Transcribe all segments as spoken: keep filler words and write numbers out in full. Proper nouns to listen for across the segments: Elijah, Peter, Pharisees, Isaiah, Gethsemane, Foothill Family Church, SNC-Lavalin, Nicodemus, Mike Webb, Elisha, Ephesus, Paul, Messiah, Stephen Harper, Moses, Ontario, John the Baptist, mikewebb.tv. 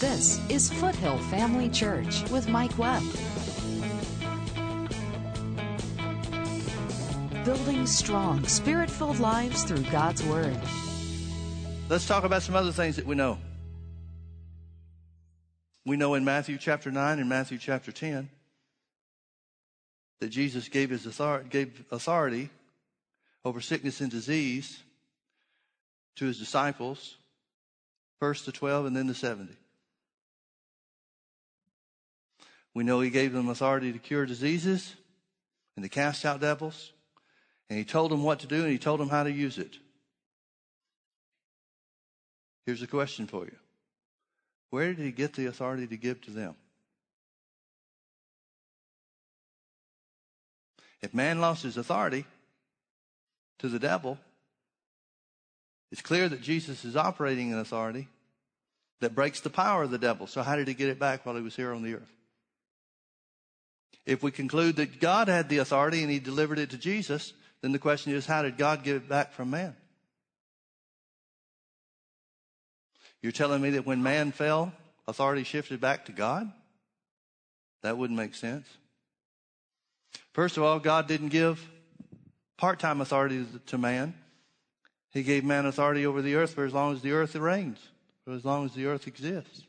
This is Foothill Family Church with Mike Webb. Building strong, spirit-filled lives through God's Word. Let's talk about some other things that we know. We know in Matthew chapter nine and Matthew chapter ten that Jesus gave his authority, gave authority over sickness and disease to his disciples, first the twelve and then the seventy. We know he gave them authority to cure diseases and to cast out devils. And he told them what to do, and he told them how to use it. Here's a question for you. Where did he get the authority to give to them? If man lost his authority to the devil, it's clear that Jesus is operating in authority that breaks the power of the devil. So how did he get it back while he was here on the earth? If we conclude that God had the authority and he delivered it to Jesus, then the question is, how did God give it back from man? You're telling me that when man fell, authority shifted back to God? That wouldn't make sense. First of all, God didn't give part-time authority to man. He gave man authority over the earth for as long as the earth reigns, for as long as the earth exists.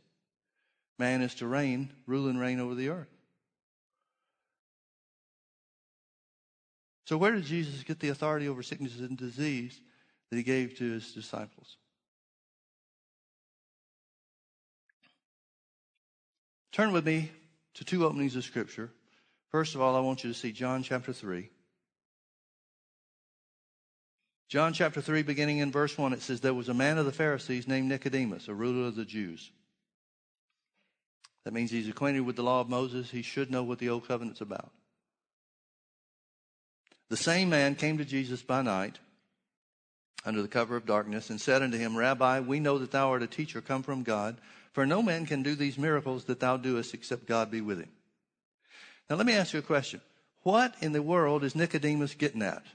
Man is to reign, rule and reign over the earth. So where did Jesus get the authority over sickness and disease that he gave to his disciples? Turn with me to two openings of Scripture. First of all, I want you to see John chapter three. John chapter three, beginning in verse one, it says, "There was a man of the Pharisees named Nicodemus, a ruler of the Jews." That means he's acquainted with the law of Moses. He should know what the old covenant's about. "The same man came to Jesus by night under the cover of darkness and said unto him, Rabbi, we know that thou art a teacher come from God, for no man can do these miracles that thou doest except God be with him." Now let me ask you a question. What in the world is Nicodemus getting at?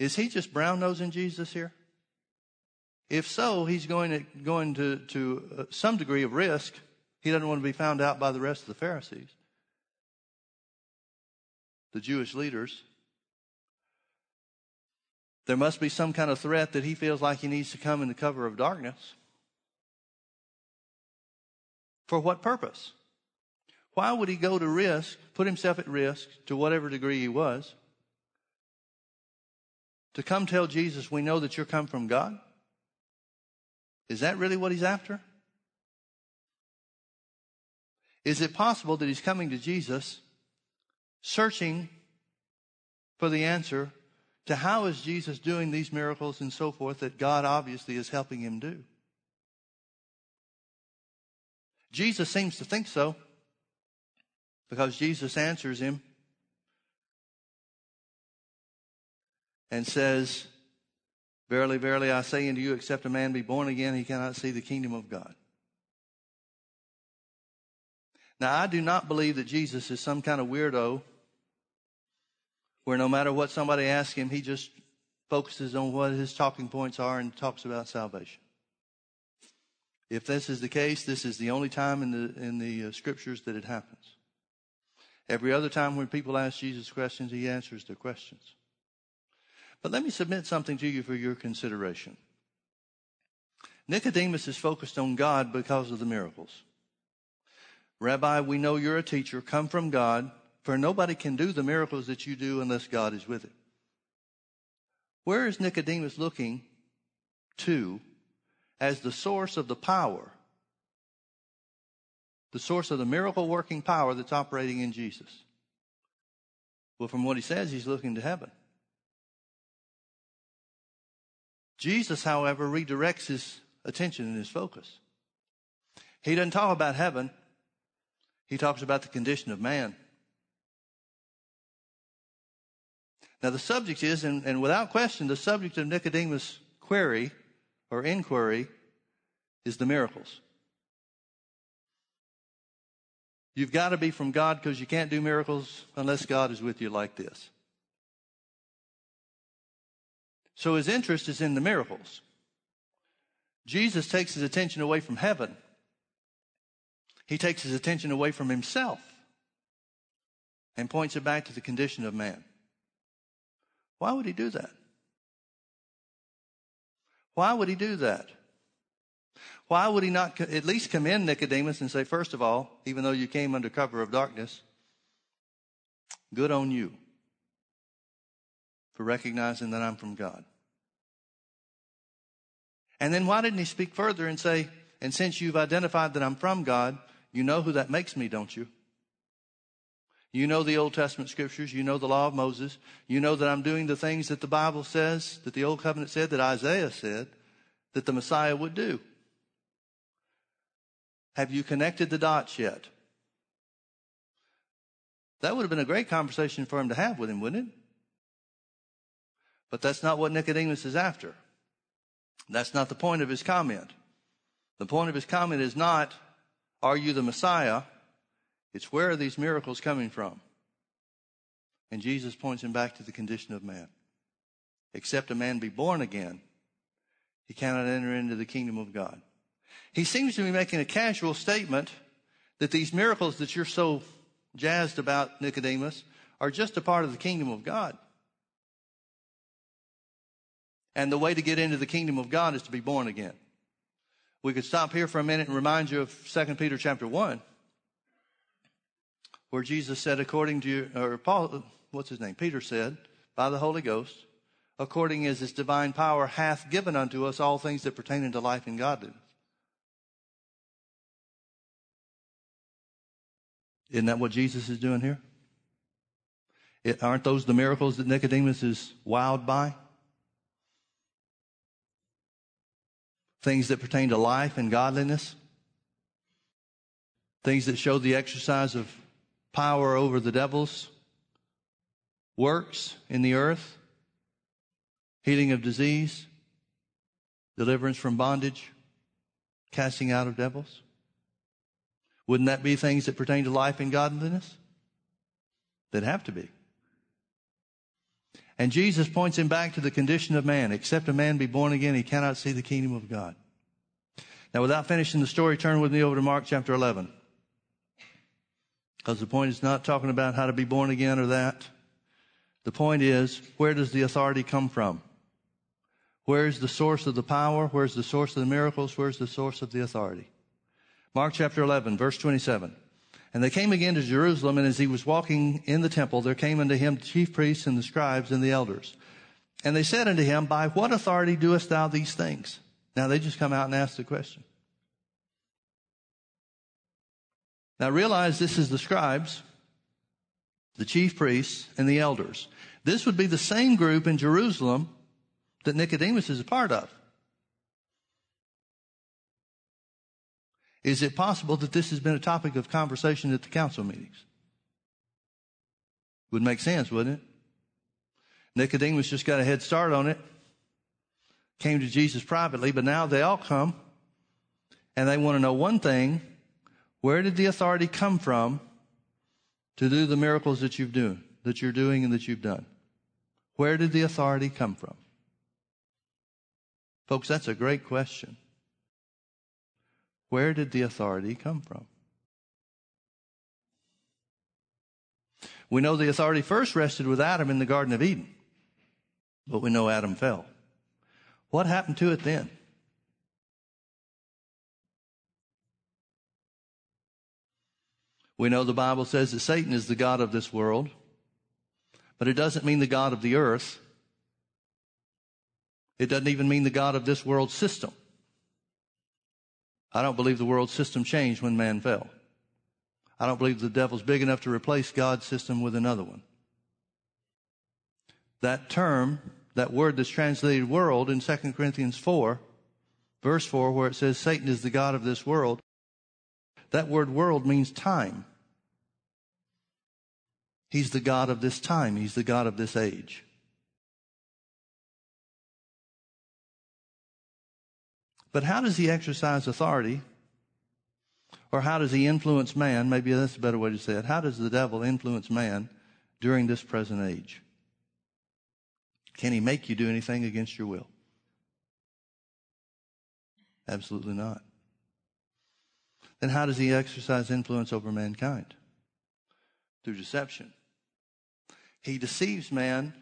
Is he just brown-nosing Jesus here? If so, he's going to, going to, to some degree of risk. He doesn't want to be found out by the rest of the Pharisees, the Jewish leaders. There must be some kind of threat that he feels like he needs to come in the cover of darkness. For what purpose? Why would he go to risk, put himself at risk to whatever degree he was, to come tell Jesus, we know that you're come from God? Is that really what he's after? Is it possible that he's coming to Jesus searching for the answer to how is Jesus doing these miracles and so forth that God obviously is helping him do? Jesus seems to think so, because Jesus answers him and says, "Verily, verily, I say unto you, except a man be born again, he cannot see the kingdom of God." Now, I do not believe that Jesus is some kind of weirdo where no matter what somebody asks him, he just focuses on what his talking points are and talks about salvation. If this is the case, this is the only time in the in the uh, scriptures that it happens. Every other time when people ask Jesus questions, he answers their questions. But let me submit something to you for your consideration. Nicodemus is focused on God because of the miracles. "Rabbi, we know you're a teacher, come from God, for nobody can do the miracles that you do unless God is with him." Where is Nicodemus looking to as the source of the power, the source of the miracle-working power that's operating in Jesus? Well, from what he says, he's looking to heaven. Jesus, however, redirects his attention and his focus. He doesn't talk about heaven. He talks about the condition of man. Now the subject is, and, and without question, the subject of Nicodemus' query or inquiry is the miracles. You've got to be from God because you can't do miracles unless God is with you like this. So his interest is in the miracles. Jesus takes his attention away from heaven. He takes his attention away from himself and points it back to the condition of man. Why would he do that? Why would he do that? Why would he not at least commend Nicodemus and say, first of all, even though you came under cover of darkness, good on you for recognizing that I'm from God. And then why didn't he speak further and say, and since you've identified that I'm from God, you know who that makes me, don't you? You know the Old Testament scriptures. You know the law of Moses. You know that I'm doing the things that the Bible says, that the Old Covenant said, that Isaiah said, that the Messiah would do. Have you connected the dots yet? That would have been a great conversation for him to have with him, wouldn't it? But that's not what Nicodemus is after. That's not the point of his comment. The point of his comment is not, are you the Messiah? It's where are these miracles coming from? And Jesus points him back to the condition of man. Except a man be born again, he cannot enter into the kingdom of God. He seems to be making a casual statement that these miracles that you're so jazzed about, Nicodemus, are just a part of the kingdom of God. And the way to get into the kingdom of God is to be born again. We could stop here for a minute and remind you of Second Peter chapter one. Where Jesus said, according to your, or Paul, what's his name? Peter said, by the Holy Ghost, according as his divine power hath given unto us all things that pertain unto life and godliness. Isn't that what Jesus is doing here? It, aren't those the miracles that Nicodemus is wowed by? Things that pertain to life and godliness. Things that show the exercise of power over the devil's works in the earth, healing of disease, deliverance from bondage, casting out of devils. Wouldn't that be things that pertain to life and godliness? They'd have to be. And Jesus points him back to the condition of man. Except a man be born again, he cannot see the kingdom of God. Now, without finishing the story, turn with me over to Mark chapter eleven. Because the point is not talking about how to be born again or that. The point is, where does the authority come from? Where is the source of the power? Where is the source of the miracles? Where is the source of the authority? Mark chapter eleven, verse twenty-seven. And they came again to Jerusalem, and as he was walking in the temple, there came unto him the chief priests and the scribes and the elders. And they said unto him, by what authority doest thou these things? Now they just come out and ask the question. Now realize this is the scribes, the chief priests, and the elders. This would be the same group in Jerusalem that Nicodemus is a part of. Is it possible that this has been a topic of conversation at the council meetings? Would make sense, wouldn't it? Nicodemus just got a head start on it, came to Jesus privately, but now they all come and they want to know one thing. Where did the authority come from to do the miracles that you've done, that you're doing and that you've done? Where did the authority come from? Folks, that's a great question. Where did the authority come from? We know the authority first rested with Adam in the Garden of Eden, but we know Adam fell. What happened to it then? We know the Bible says that Satan is the god of this world, but it doesn't mean the god of the earth. It doesn't even mean the god of this world system. I don't believe the world system changed when man fell. I don't believe the devil's big enough to replace God's system with another one. That term, that word that's translated world in Second Corinthians four, verse four, where it says Satan is the god of this world, that word world means time. He's the god of this time. He's the god of this age. But how does he exercise authority? Or how does he influence man? Maybe that's a better way to say it. How does the devil influence man during this present age? Can he make you do anything against your will? Absolutely not. Then how does he exercise influence over mankind? Through deception. He deceives man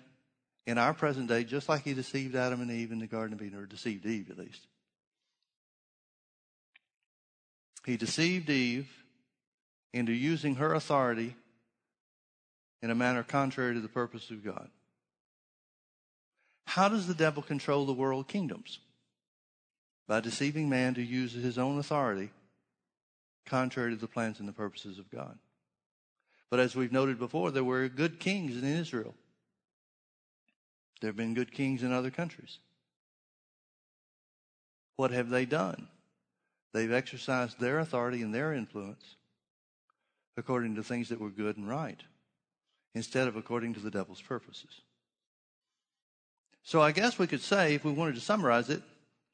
in our present day just like he deceived Adam and Eve in the Garden of Eden, or deceived Eve at least. He deceived Eve into using her authority in a manner contrary to the purpose of God. How does the devil control the world kingdoms? By deceiving man to use his own authority contrary to the plans and the purposes of God. But as we've noted before, there were good kings in Israel. There have been good kings in other countries. What have they done? They've exercised their authority and their influence according to things that were good and right, instead of according to the devil's purposes. So I guess we could say, if we wanted to summarize it,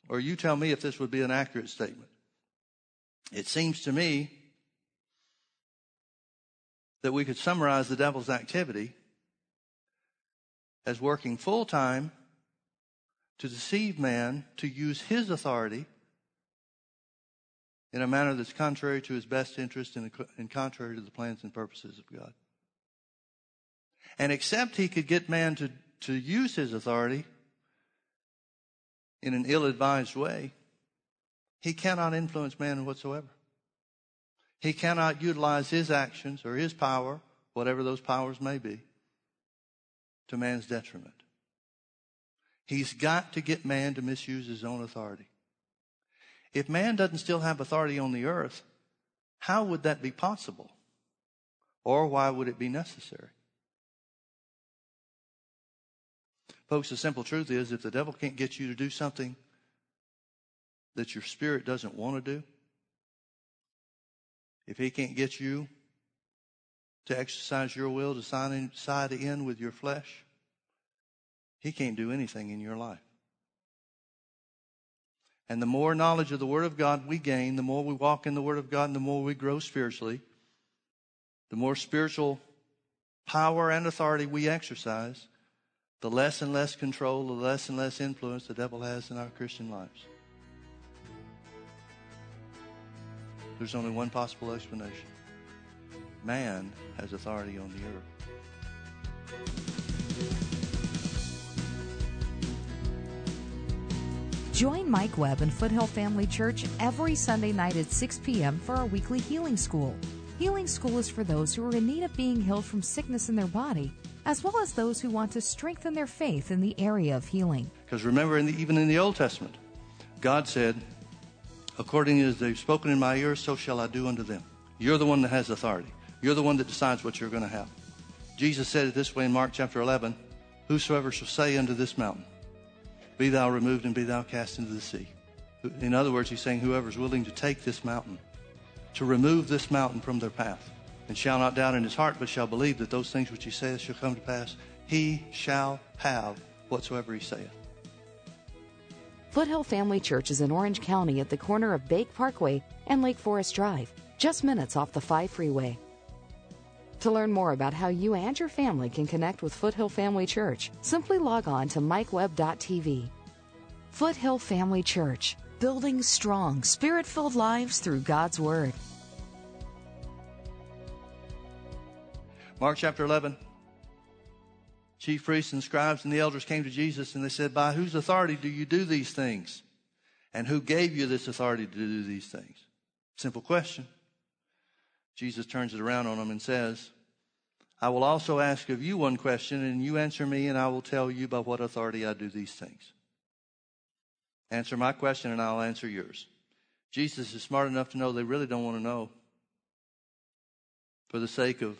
or you tell me if this would be an accurate statement, it seems to me that we could summarize the devil's activity as working full-time to deceive man to use his authority in a manner that's contrary to his best interest and contrary to the plans and purposes of God. And except he could get man to, to use his authority in an ill-advised way, he cannot influence man whatsoever. He cannot utilize his actions or his power, whatever those powers may be, to man's detriment. He's got to get man to misuse his own authority. If man doesn't still have authority on the earth, how would that be possible? Or why would it be necessary? Folks, the simple truth is, if the devil can't get you to do something that your spirit doesn't want to do, if he can't get you to exercise your will, to side in with your flesh, he can't do anything in your life. And the more knowledge of the Word of God we gain, the more we walk in the Word of God, and the more we grow spiritually, the more spiritual power and authority we exercise, the less and less control, the less and less influence the devil has in our Christian lives. There's only one possible explanation. Man has authority on the earth. Join Mike Webb and Foothill Family Church every Sunday night at six p.m. for our weekly healing school. Healing school is for those who are in need of being healed from sickness in their body, as well as those who want to strengthen their faith in the area of healing. Because remember, in the, even in the Old Testament, God said, "According as they've spoken in my ears, so shall I do unto them." You're the one that has authority. You're the one that decides what you're going to have. Jesus said it this way in Mark chapter eleven, "Whosoever shall say unto this mountain, be thou removed and be thou cast into the sea." In other words, he's saying whoever's willing to take this mountain, to remove this mountain from their path, and shall not doubt in his heart, but shall believe that those things which he saith shall come to pass, he shall have whatsoever he saith. Foothill Family Church is in Orange County at the corner of Bake Parkway and Lake Forest Drive, just minutes off the five freeway. To learn more about how you and your family can connect with Foothill Family Church, simply log on to mike webb dot t v. Foothill Family Church, building strong, spirit-filled lives through God's Word. Mark chapter eleven, chief priests and scribes and the elders came to Jesus and they said, "By whose authority do you do these things? And who gave you this authority to do these things?" Simple question. Jesus turns it around on them and says, "I will also ask of you one question, and you answer me, and I will tell you by what authority I do these things. Answer my question, and I'll answer yours." Jesus is smart enough to know they really don't want to know, for the sake of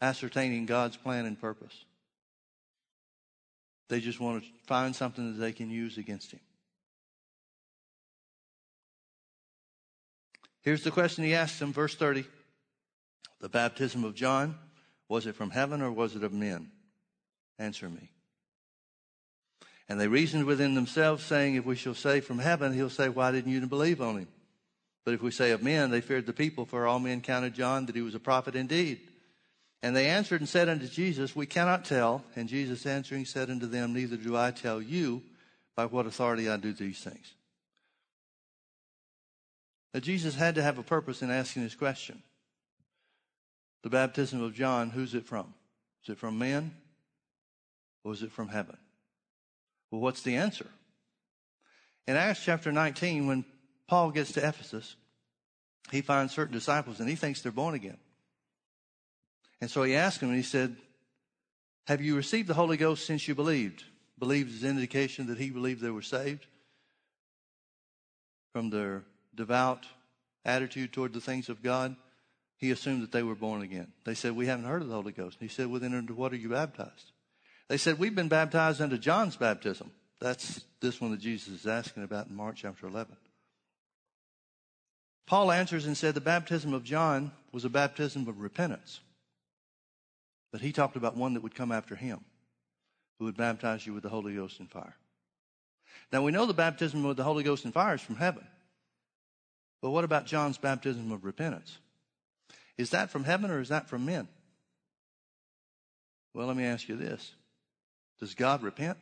ascertaining God's plan and purpose. They just want to find something that they can use against him. Here's the question he asks them, verse thirty. "The baptism of John, was it from heaven or was it of men? Answer me." And they reasoned within themselves, saying, "If we shall say from heaven, he'll say, why didn't you believe on him? But if we say of men," they feared the people, for all men counted John that he was a prophet indeed. And they answered and said unto Jesus, "We cannot tell." And Jesus answering said unto them, "Neither do I tell you by what authority I do these things." That Jesus had to have a purpose in asking this question. The baptism of John, who's it from? Is it from men? Or is it from heaven? Well, what's the answer? In Acts chapter nineteen, when Paul gets to Ephesus, he finds certain disciples and he thinks they're born again. And so he asked them and he said, have you received the Holy Ghost since you believed? Believed is an indication that he believed they were saved from their devout attitude toward the things of God. He assumed that they were born again. They said, we haven't heard of the Holy Ghost. And he said, well, then into what are you baptized? They said, we've been baptized under John's baptism. That's this one that Jesus is asking about in Mark chapter eleven. Paul answers and said the baptism of John was a baptism of repentance. But he talked about one that would come after him, who would baptize you with the Holy Ghost and fire. Now, we know the baptism with the Holy Ghost and fire is from heaven. But what about John's baptism of repentance? Is that from heaven or is that from men? Well, let me ask you this. Does God repent?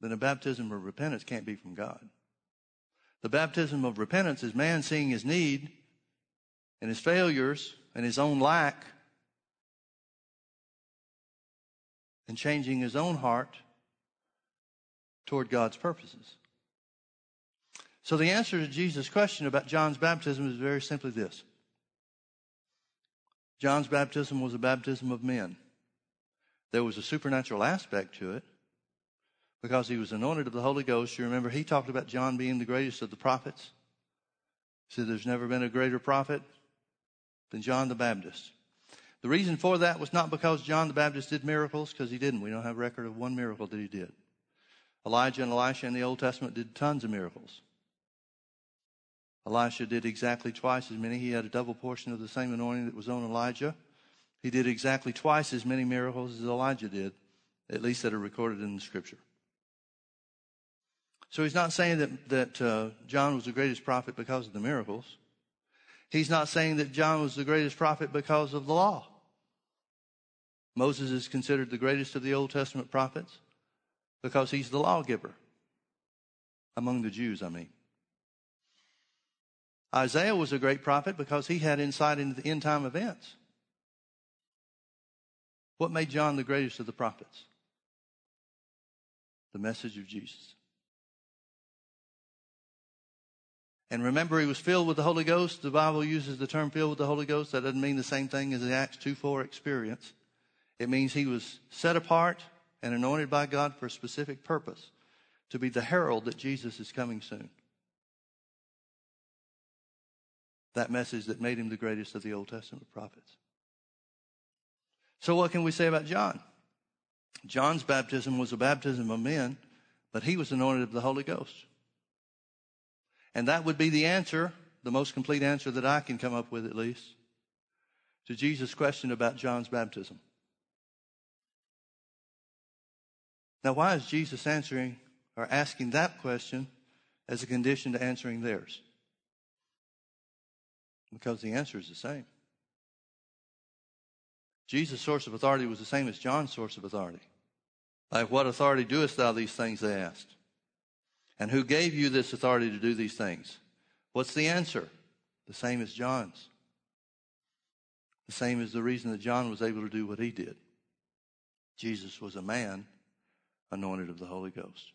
Then a baptism of repentance can't be from God. The baptism of repentance is man seeing his need and his failures and his own lack and changing his own heart toward God's purposes. So the answer to Jesus' question about John's baptism is very simply this. John's baptism was a baptism of men. There was a supernatural aspect to it because he was anointed of the Holy Ghost. You remember he talked about John being the greatest of the prophets. He said there's never been a greater prophet than John the Baptist. The reason for that was not because John the Baptist did miracles, because he didn't. We don't have record of one miracle that he did. Elijah and Elisha in the Old Testament did tons of miracles. Elisha did exactly twice as many. He had a double portion of the same anointing that was on Elijah. He did exactly twice as many miracles as Elijah did, at least that are recorded in the Scripture. So he's not saying that, that uh, John was the greatest prophet because of the miracles. He's not saying that John was the greatest prophet because of the law. Moses is considered the greatest of the Old Testament prophets because he's the lawgiver. Among the Jews, I mean. Isaiah was a great prophet because he had insight into the end time events. What made John the greatest of the prophets? The message of Jesus. And remember, he was filled with the Holy Ghost. The Bible uses the term filled with the Holy Ghost. That doesn't mean the same thing as the Acts two four experience. It means he was set apart and anointed by God for a specific purpose, to be the herald that Jesus is coming soon. That message that made him the greatest of the Old Testament prophets. So what can we say about John? John's baptism was a baptism of men, but he was anointed of the Holy Ghost. And that would be the answer, the most complete answer that I can come up with at least, to Jesus' question about John's baptism. Now, why is Jesus answering or asking that question as a condition to answering theirs? Because the answer is the same. Jesus' source of authority was the same as John's source of authority. By what authority doest thou these things, they asked. And who gave you this authority to do these things? What's the answer? The same as John's. The same as the reason that John was able to do what he did. Jesus was a man anointed of the Holy Ghost.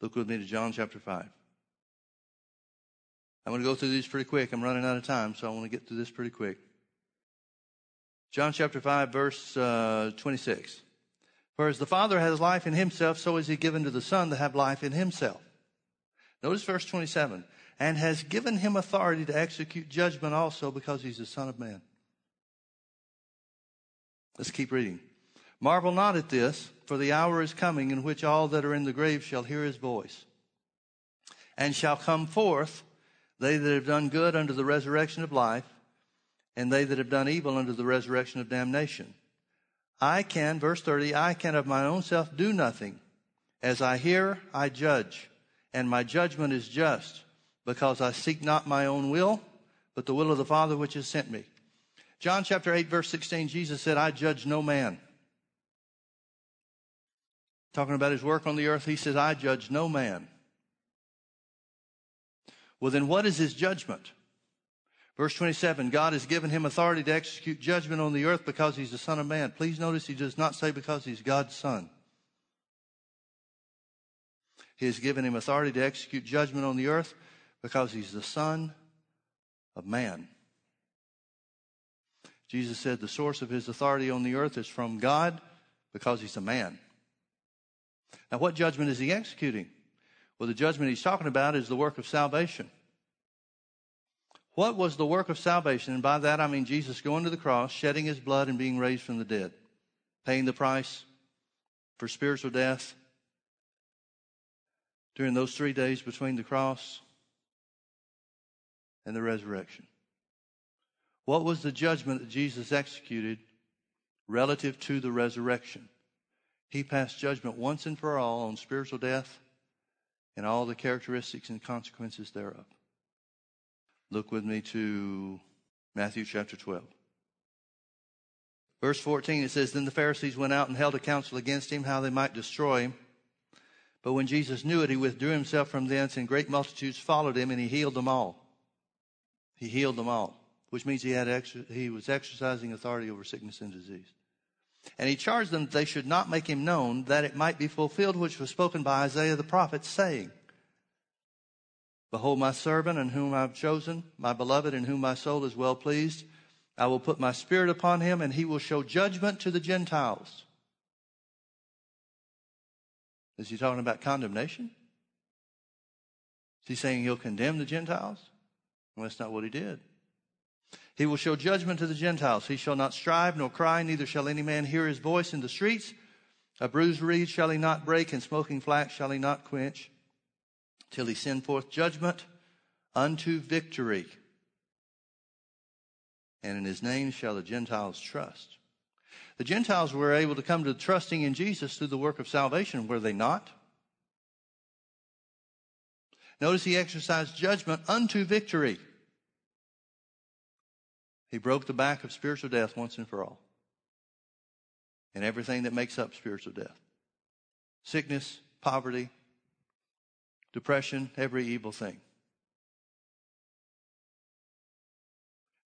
Look with me to John chapter five. I'm going to go through these pretty quick. I'm running out of time, so I want to get through this pretty quick. John chapter five, verse uh, twenty-six. For as the Father has life in himself, so is he given to the Son to have life in himself. Notice verse twenty-seven. And has given him authority to execute judgment also, because he's the Son of Man. Let's keep reading. Marvel not at this, for the hour is coming in which all that are in the grave shall hear his voice, and shall come forth, they that have done good unto the resurrection of life, and they that have done evil unto the resurrection of damnation. I can, verse thirty, I can of my own self do nothing. As I hear, I judge, and my judgment is just, because I seek not my own will, but the will of the Father which has sent me. John chapter eight, verse sixteen, Jesus said, I judge no man. Talking about his work on the earth, he says, I judge no man. Well, then what is his judgment? Verse twenty-seven, God has given him authority to execute judgment on the earth because he's the Son of Man. Please notice he does not say because he's God's son. He has given him authority to execute judgment on the earth because he's the Son of Man. Jesus said the source of his authority on the earth is from God because he's a man. Now, what judgment is he executing? Well, the judgment he's talking about is the work of salvation. What was the work of salvation? And by that, I mean Jesus going to the cross, shedding his blood and being raised from the dead, paying the price for spiritual death during those three days between the cross and the resurrection. What was the judgment that Jesus executed relative to the resurrection? He passed judgment once and for all on spiritual death and all the characteristics and consequences thereof. Look with me to Matthew chapter twelve. Verse fourteen, it says, Then the Pharisees went out and held a council against him, how they might destroy him. But when Jesus knew it, he withdrew himself from thence, and great multitudes followed him, and he healed them all. He healed them all, which means he had ex- he was exercising authority over sickness and disease. And he charged them that they should not make him known, that it might be fulfilled which was spoken by Isaiah the prophet, saying, Behold, my servant, in whom I have chosen, my beloved, in whom my soul is well pleased. I will put my spirit upon him, and he will show judgment to the Gentiles. Is he talking about condemnation? Is he saying he'll condemn the Gentiles? Well, that's not what he did. He will show judgment to the Gentiles. He shall not strive nor cry, neither shall any man hear his voice in the streets. A bruised reed shall he not break, and smoking flax shall he not quench. Till he send forth judgment unto victory. And in his name shall the Gentiles trust. The Gentiles were able to come to trusting in Jesus through the work of salvation, were they not? Notice he exercised judgment unto victory. He broke the back of spiritual death once and for all. And everything that makes up spiritual death. Sickness, poverty, depression, every evil thing.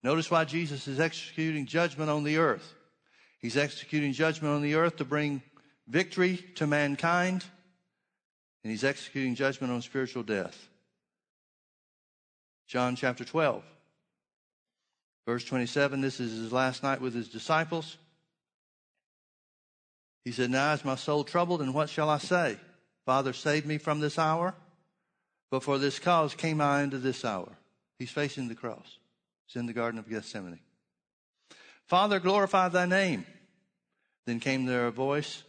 Notice why Jesus is executing judgment on the earth. He's executing judgment on the earth to bring victory to mankind, and he's executing judgment on spiritual death. John chapter twelve, verse twenty-seven, this is his last night with his disciples. He said, Now is my soul troubled, and what shall I say? Father, save me from this hour. But for this cause came I into this hour. He's facing the cross. It's in the Garden of Gethsemane. Father, glorify thy name. Then came there a voice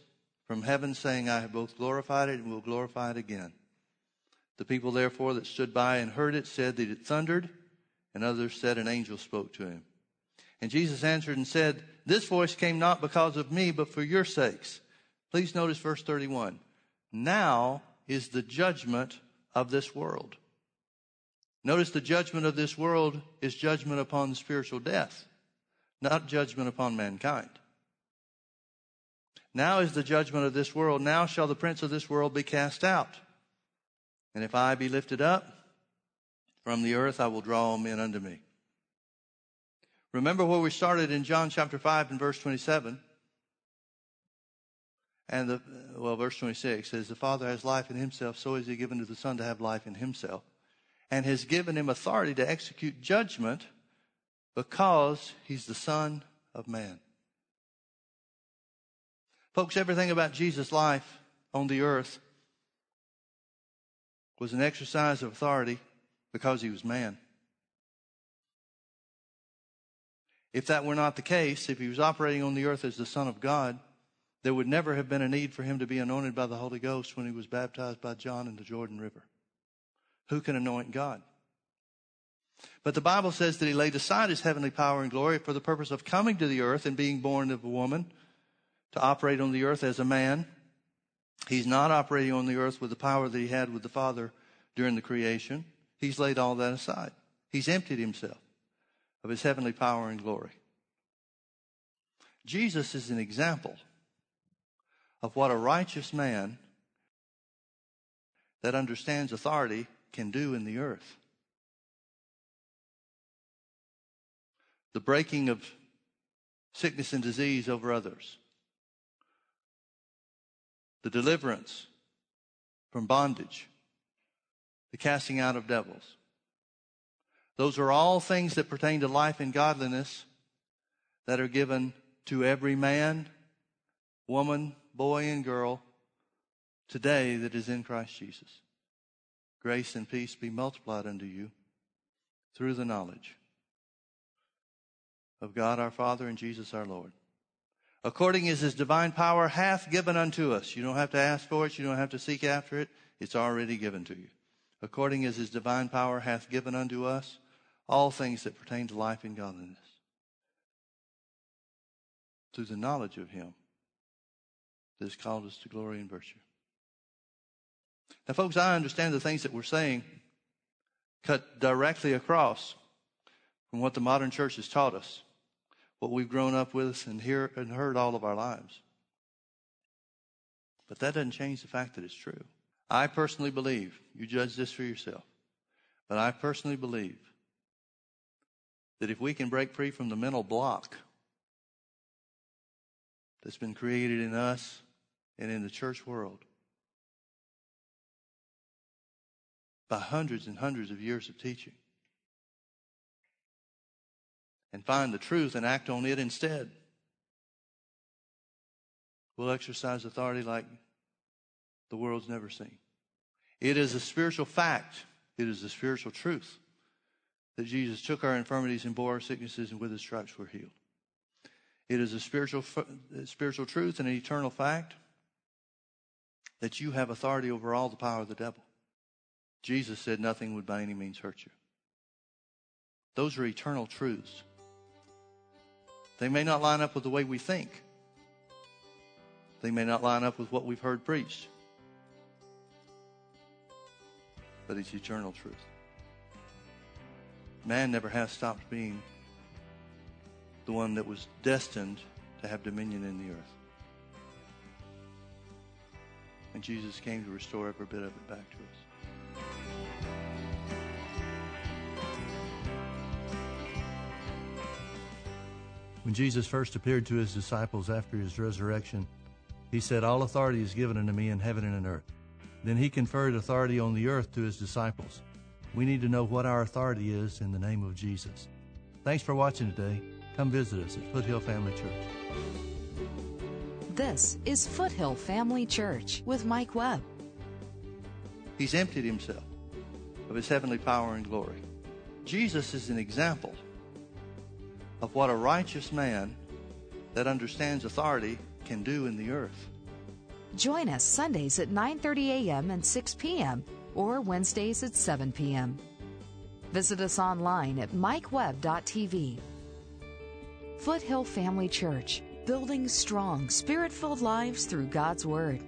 from heaven saying, I have both glorified it and will glorify it again. The people therefore that stood by and heard it said that it thundered, and others said an angel spoke to him. And Jesus answered and said, This voice came not because of me, but for your sakes. Please notice verse thirty-one. Now is the judgment of this world. Notice the judgment of this world is judgment upon spiritual death, not judgment upon mankind. Now is the judgment of this world. Now shall the prince of this world be cast out. And if I be lifted up from the earth, I will draw all men unto me. Remember where we started in John chapter five and verse twenty-seven. And, the well, verse twenty-six says, The Father has life in himself, so is he given to the Son to have life in himself. And has given him authority to execute judgment because he's the Son of Man. Folks, everything about Jesus' life on the earth was an exercise of authority because he was man. If that were not the case, if he was operating on the earth as the Son of God, there would never have been a need for him to be anointed by the Holy Ghost when he was baptized by John in the Jordan River. Who can anoint God? But the Bible says that he laid aside his heavenly power and glory for the purpose of coming to the earth and being born of a woman to operate on the earth as a man. He's not operating on the earth with the power that he had with the Father during the creation. He's laid all that aside. He's emptied himself of his heavenly power and glory. Jesus is an example of what a righteous man that understands authority can do in the earth. the breaking of sickness and disease over others, the deliverance from bondage, the casting out of devils. Those are all things that pertain to life and godliness that are given to every man, woman, boy, and girl today that is in Christ Jesus. Grace and peace be multiplied unto you through the knowledge of God our Father and Jesus our Lord. According as his divine power hath given unto us. You don't have to ask for it. You don't have to seek after it. It's already given to you. According as his divine power hath given unto us all things that pertain to life and godliness, through the knowledge of him that has called us to glory and virtue. Now, folks, I understand the things that we're saying cut directly across from what the modern church has taught us, what we've grown up with and hear and heard all of our lives. But that doesn't change the fact that it's true. I personally believe, you judge this for yourself, but I personally believe that if we can break free from the mental block that's been created in us and in the church world by hundreds and hundreds of years of teaching, and find the truth and act on it instead, we'll exercise authority like the world's never seen. It is a spiritual fact. It is a spiritual truth that Jesus took our infirmities and bore our sicknesses, and with his stripes we're healed. It is a spiritual spiritual truth and an eternal fact that you have authority over all the power of the devil. Jesus said nothing would by any means hurt you. Those are eternal truths. They may not line up with the way we think. They may not line up with what we've heard preached. But it's eternal truth. Man never has stopped being the one that was destined to have dominion in the earth. And Jesus came to restore every bit of it back to us. When Jesus first appeared to his disciples after his resurrection, he said, "All authority is given unto me in heaven and in earth." Then he conferred authority on the earth to his disciples. We need to know what our authority is in the name of Jesus. Thanks for watching today. Come visit us at Foothill Family Church. This is Foothill Family Church with Mike Webb. He's emptied himself of his heavenly power and glory. Jesus is an example of what a righteous man that understands authority can do in the earth. Join us Sundays at nine thirty a.m. and six p.m. or Wednesdays at seven p.m. Visit us online at mike webb dot t v. Foothill Family Church, building strong, spirit-filled lives through God's Word.